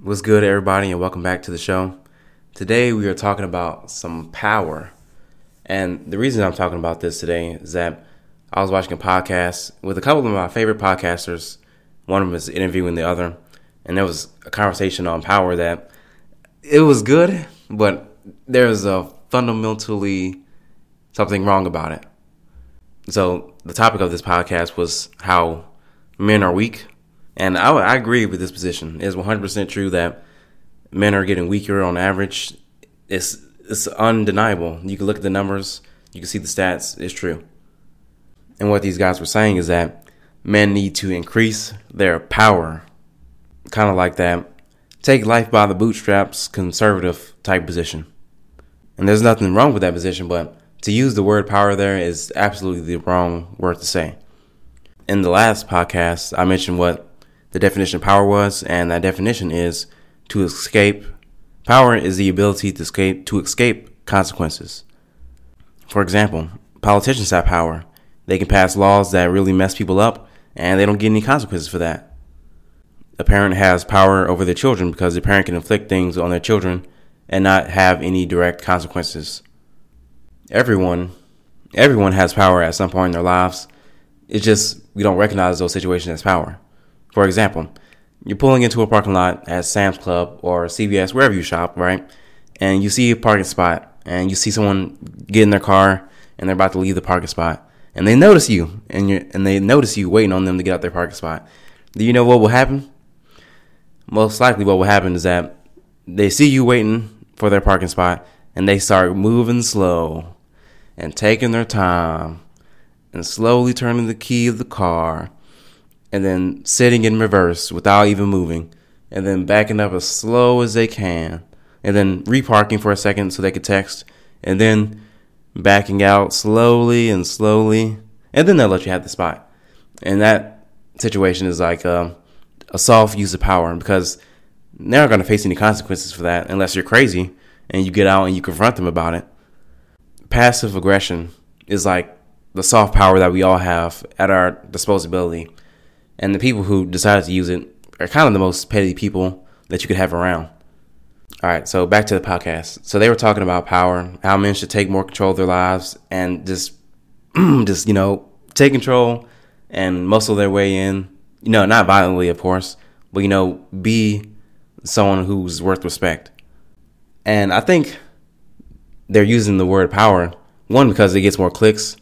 What's good, everybody, and welcome back to the show. Today we are talking about some power, and the reason I'm talking about this today is that I was watching a podcast with a couple of my favorite podcasters. One of them is interviewing the other, and there was a conversation on power that it was good, but there was a fundamentally something wrong about it. So the topic of this podcast was how men are weak. And I agree with this position. It's 100% true that men are getting weaker on average. It's undeniable. You can look at the numbers. You can see the stats. It's true. And what these guys were saying is that men need to increase their power. Kind of like that take life by the bootstraps conservative type position. And there's nothing wrong with that position, but to use the word power there is absolutely the wrong word to say. In the last podcast, I mentioned what the definition of power was, and that definition is to escape. Power is the ability to escape consequences. For example, politicians have power. They can pass laws that really mess people up, and they don't get any consequences for that. A parent has power over their children because the parent can inflict things on their children and not have any direct consequences. Everyone has power at some point in their lives. It's just we don't recognize those situations as power. For example, you're pulling into a parking lot at Sam's Club or CVS, wherever you shop, right? And you see a parking spot, and you see someone get in their car, and they're about to leave the parking spot. And they notice you, and they notice you waiting on them to get out their parking spot. Do you know what will happen? Most likely what will happen is that they see you waiting for their parking spot, and they start moving slow and taking their time and slowly turning the key of the car, and then sitting in reverse without even moving, and then backing up as slow as they can, and then reparking for a second so they could text, and then backing out slowly, and then they'll let you have the spot. And that situation is like a soft use of power, because they're not going to face any consequences for that unless you're crazy and you get out and you confront them about it. Passive aggression is like the soft power that we all have at our disposability. And the people who decide to use it are kind of the most petty people that you could have around. All right, so back to the podcast. So they were talking about power, how men should take more control of their lives and just take control and muscle their way in. Not violently, of course, but, be someone who's worth respect. And I think they're using the word power, one, because it gets more clicks,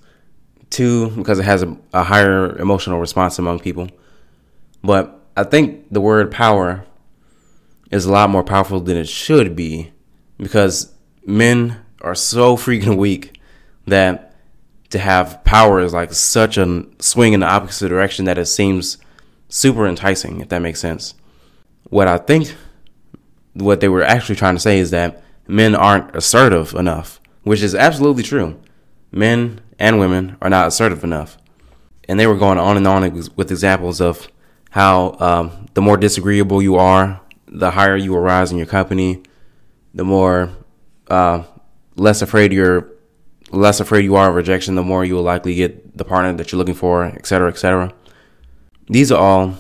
two, because it has a higher emotional response among people. But I think the word power is a lot more powerful than it should be, because men are so freaking weak that to have power is like such a swing in the opposite direction that it seems super enticing, if that makes sense. What they were actually trying to say is that men aren't assertive enough, which is absolutely true. Men and women are not assertive enough. And they were going on and on with examples of how the more disagreeable you are, the higher you will rise in your company, the more less afraid you are of rejection, the more you will likely get the partner that you're looking for, etc., etc. These are all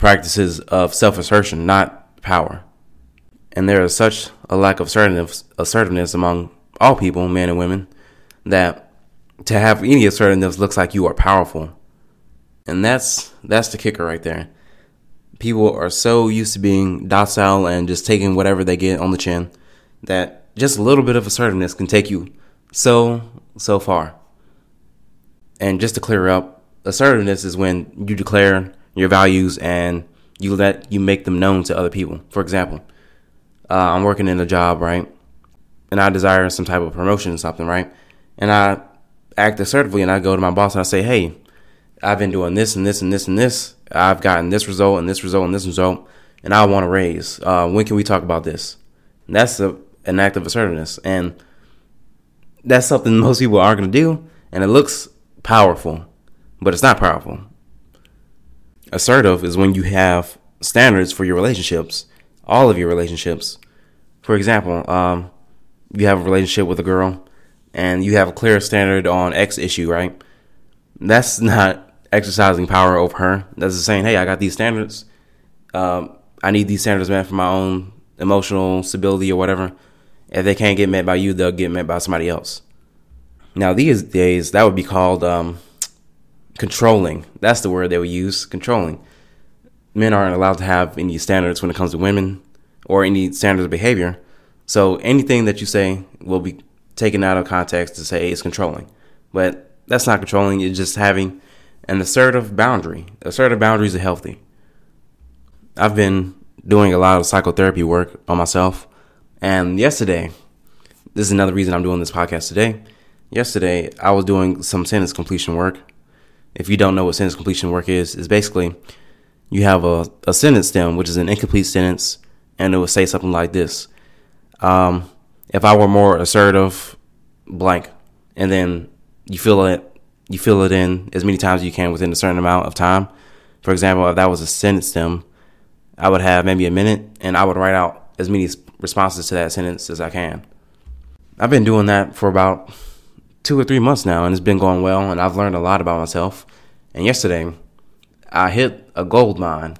practices of self-assertion, not power. And there is such a lack of assertiveness among all people, men and women, that to have any assertiveness looks like you are powerful. And that's the kicker right there. People are so used to being docile and just taking whatever they get on the chin that just a little bit of assertiveness can take you so far. And just to clear up, assertiveness is when you declare your values and you make them known to other people. For example, I'm working in a job, right? And I desire some type of promotion or something, right? And I act assertively, and I go to my boss and I say, hey, I've been doing this and this and this and this. I've gotten this result and this result and this result, and I want a raise. When can we talk about this? And that's an act of assertiveness. And that's something most people aren't going to do, and it looks powerful, but it's not powerful. Assertive is when you have standards for your relationships, all of your relationships. For example, you have a relationship with a girl, and you have a clear standard on X issue, right? That's not exercising power over her. That's just saying, hey, I got these standards. I need these standards, man, for my own emotional stability or whatever. If they can't get met by you, they'll get met by somebody else. Now, these days, that would be called controlling. That's the word they would use, controlling. Men aren't allowed to have any standards when it comes to women or any standards of behavior. So anything that you say will be taken out of context to say it's controlling. But that's not controlling. It's just having an assertive boundary. Assertive boundaries are healthy. I've been doing a lot of psychotherapy work on myself. And yesterday, this is another reason I'm doing this podcast today. Yesterday, I was doing some sentence completion work. If you don't know what sentence completion work is, it's basically you have a sentence stem, which is an incomplete sentence, and it would say something like this. If I were more assertive, blank, and then you fill it in as many times as you can within a certain amount of time. For example, if that was a sentence stem, I would have maybe a minute, and I would write out as many responses to that sentence as I can. I've been doing that for about 2 or 3 months now, and it's been going well, and I've learned a lot about myself. And yesterday, I hit a gold mine,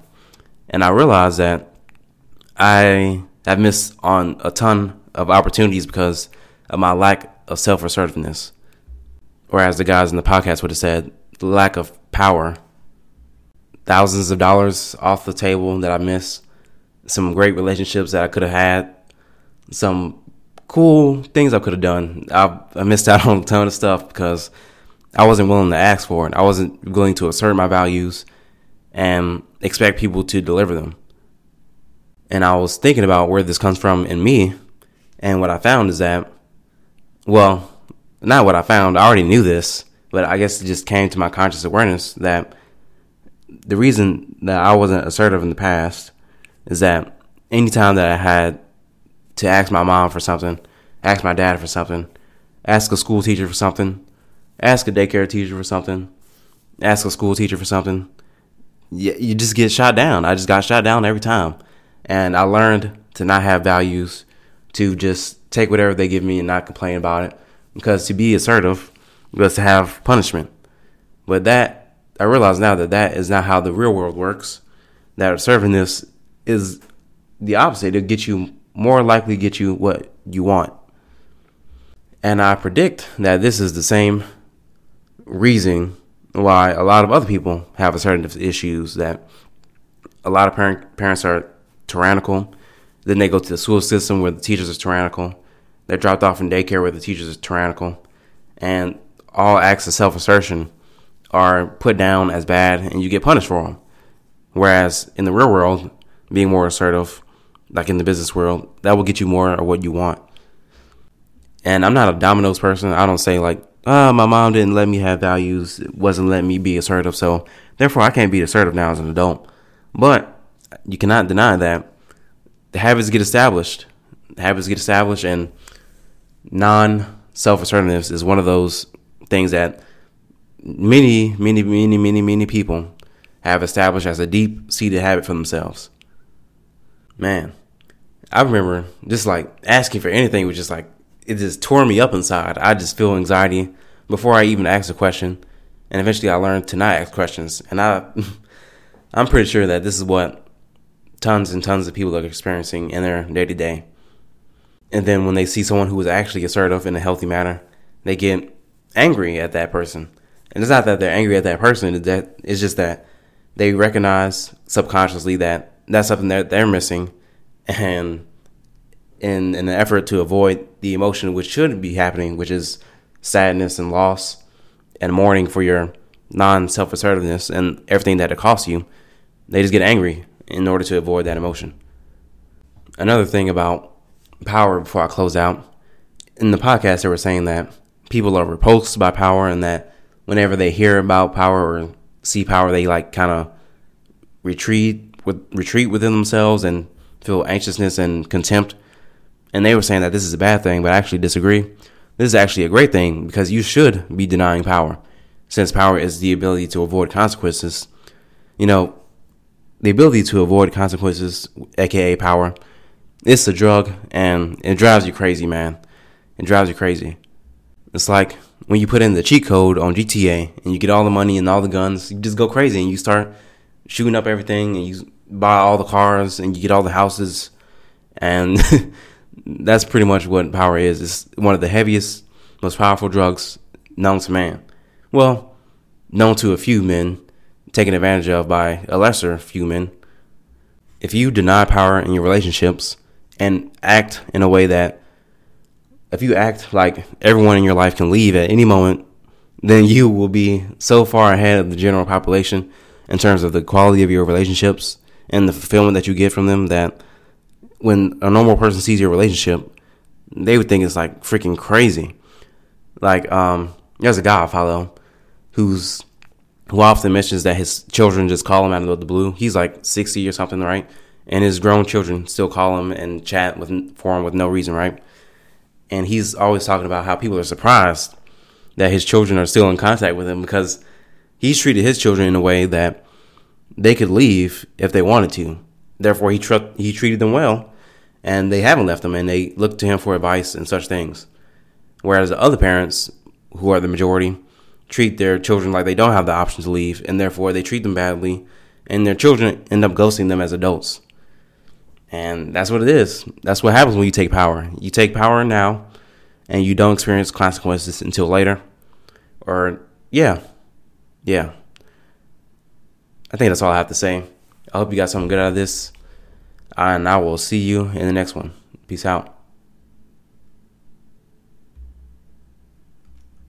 and I realized that I've missed on a ton of opportunities because of my lack of self-assertiveness, or as the guys in the podcast would have said, the lack of power. Thousands of dollars off the table that I missed, some great relationships that I could have had, some cool things I could have done. I missed out on a ton of stuff because I wasn't willing to ask for it. I wasn't willing to assert my values and expect people to deliver them. And I was thinking about where this comes from in me. And what I found is that, well, not what I found. I already knew this, but I guess it just came to my conscious awareness that the reason that I wasn't assertive in the past is that anytime that I had to ask my mom for something, ask my dad for something, ask a school teacher for something, ask a daycare teacher for something, ask a school teacher for something, you just get shot down. I just got shot down every time. And I learned to not have values, to just take whatever they give me and not complain about it. Because to be assertive was to have punishment. But that, I realize now that is not how the real world works. That assertiveness is the opposite. It'll get you more likely get you what you want. And I predict that this is the same reason why a lot of other people have assertive issues, that a lot of parents are tyrannical. Then they go to the school system where the teachers are tyrannical. They're dropped off in daycare where the teachers are tyrannical. And all acts of self-assertion are put down as bad and you get punished for them. Whereas in the real world, being more assertive, like in the business world, that will get you more of what you want. And I'm not a dominoes person. I don't say like, my mom didn't let me have values. It wasn't letting me be assertive. So therefore, I can't be assertive now as an adult. But you cannot deny that the habits get established. The habits get established, and non-self-assertiveness is one of those things that many, many, many, many, many people have established as a deep-seated habit for themselves. Man, I remember just like asking for anything was just like, it just tore me up inside. I just feel anxiety before I even ask a question. And eventually I learned to not ask questions. And I'm pretty sure that this is what tons and tons of people are experiencing in their day-to-day. And then when they see someone who is actually assertive in a healthy manner, they get angry at that person. And it's not that they're angry at that person. It's just that they recognize subconsciously that that's something that they're missing, and in an effort to avoid the emotion which should be happening, which is sadness and loss and mourning for your non-self-assertiveness and everything that it costs you, they just get angry in order to avoid that emotion. Another thing about power before I close out, in the podcast they were saying that people are repulsed by power and that whenever they hear about power or see power, they like kind of retreat within themselves and feel anxiousness and contempt. And they were saying that this is a bad thing, but I actually disagree. This is actually a great thing because you should be denying power, since power is the ability to avoid consequences. You know, the ability to avoid consequences, aka power, it's a drug and it drives you crazy, man. It drives you crazy. It's like when you put in the cheat code on GTA and you get all the money and all the guns, you just go crazy and you start shooting up everything and you buy all the cars and you get all the houses. And that's pretty much what power is. It's one of the heaviest, most powerful drugs known to man. Well, known to a few men, taken advantage of by a lesser few men. If you deny power in your relationships and act in a way that, if you act like everyone in your life can leave at any moment, then you will be so far ahead of the general population in terms of the quality of your relationships and the fulfillment that you get from them, that when a normal person sees your relationship, they would think it's like freaking crazy. Like, there's a guy I follow who often mentions that his children just call him out of the blue. He's like 60 or something, right? And his grown children still call him and chat for him with no reason, right? And he's always talking about how people are surprised that his children are still in contact with him, because he's treated his children in a way that they could leave if they wanted to. Therefore, he treated them well, and they haven't left him, and they look to him for advice and such things. Whereas the other parents, who are the majority, treat their children like they don't have the option to leave, and therefore they treat them badly, and their children end up ghosting them as adults. And that's what it is. That's what happens when you take power. You take power now, and you don't experience consequences until later. Yeah. I think that's all I have to say. I hope you got something good out of this. And I will see you in the next one. Peace out.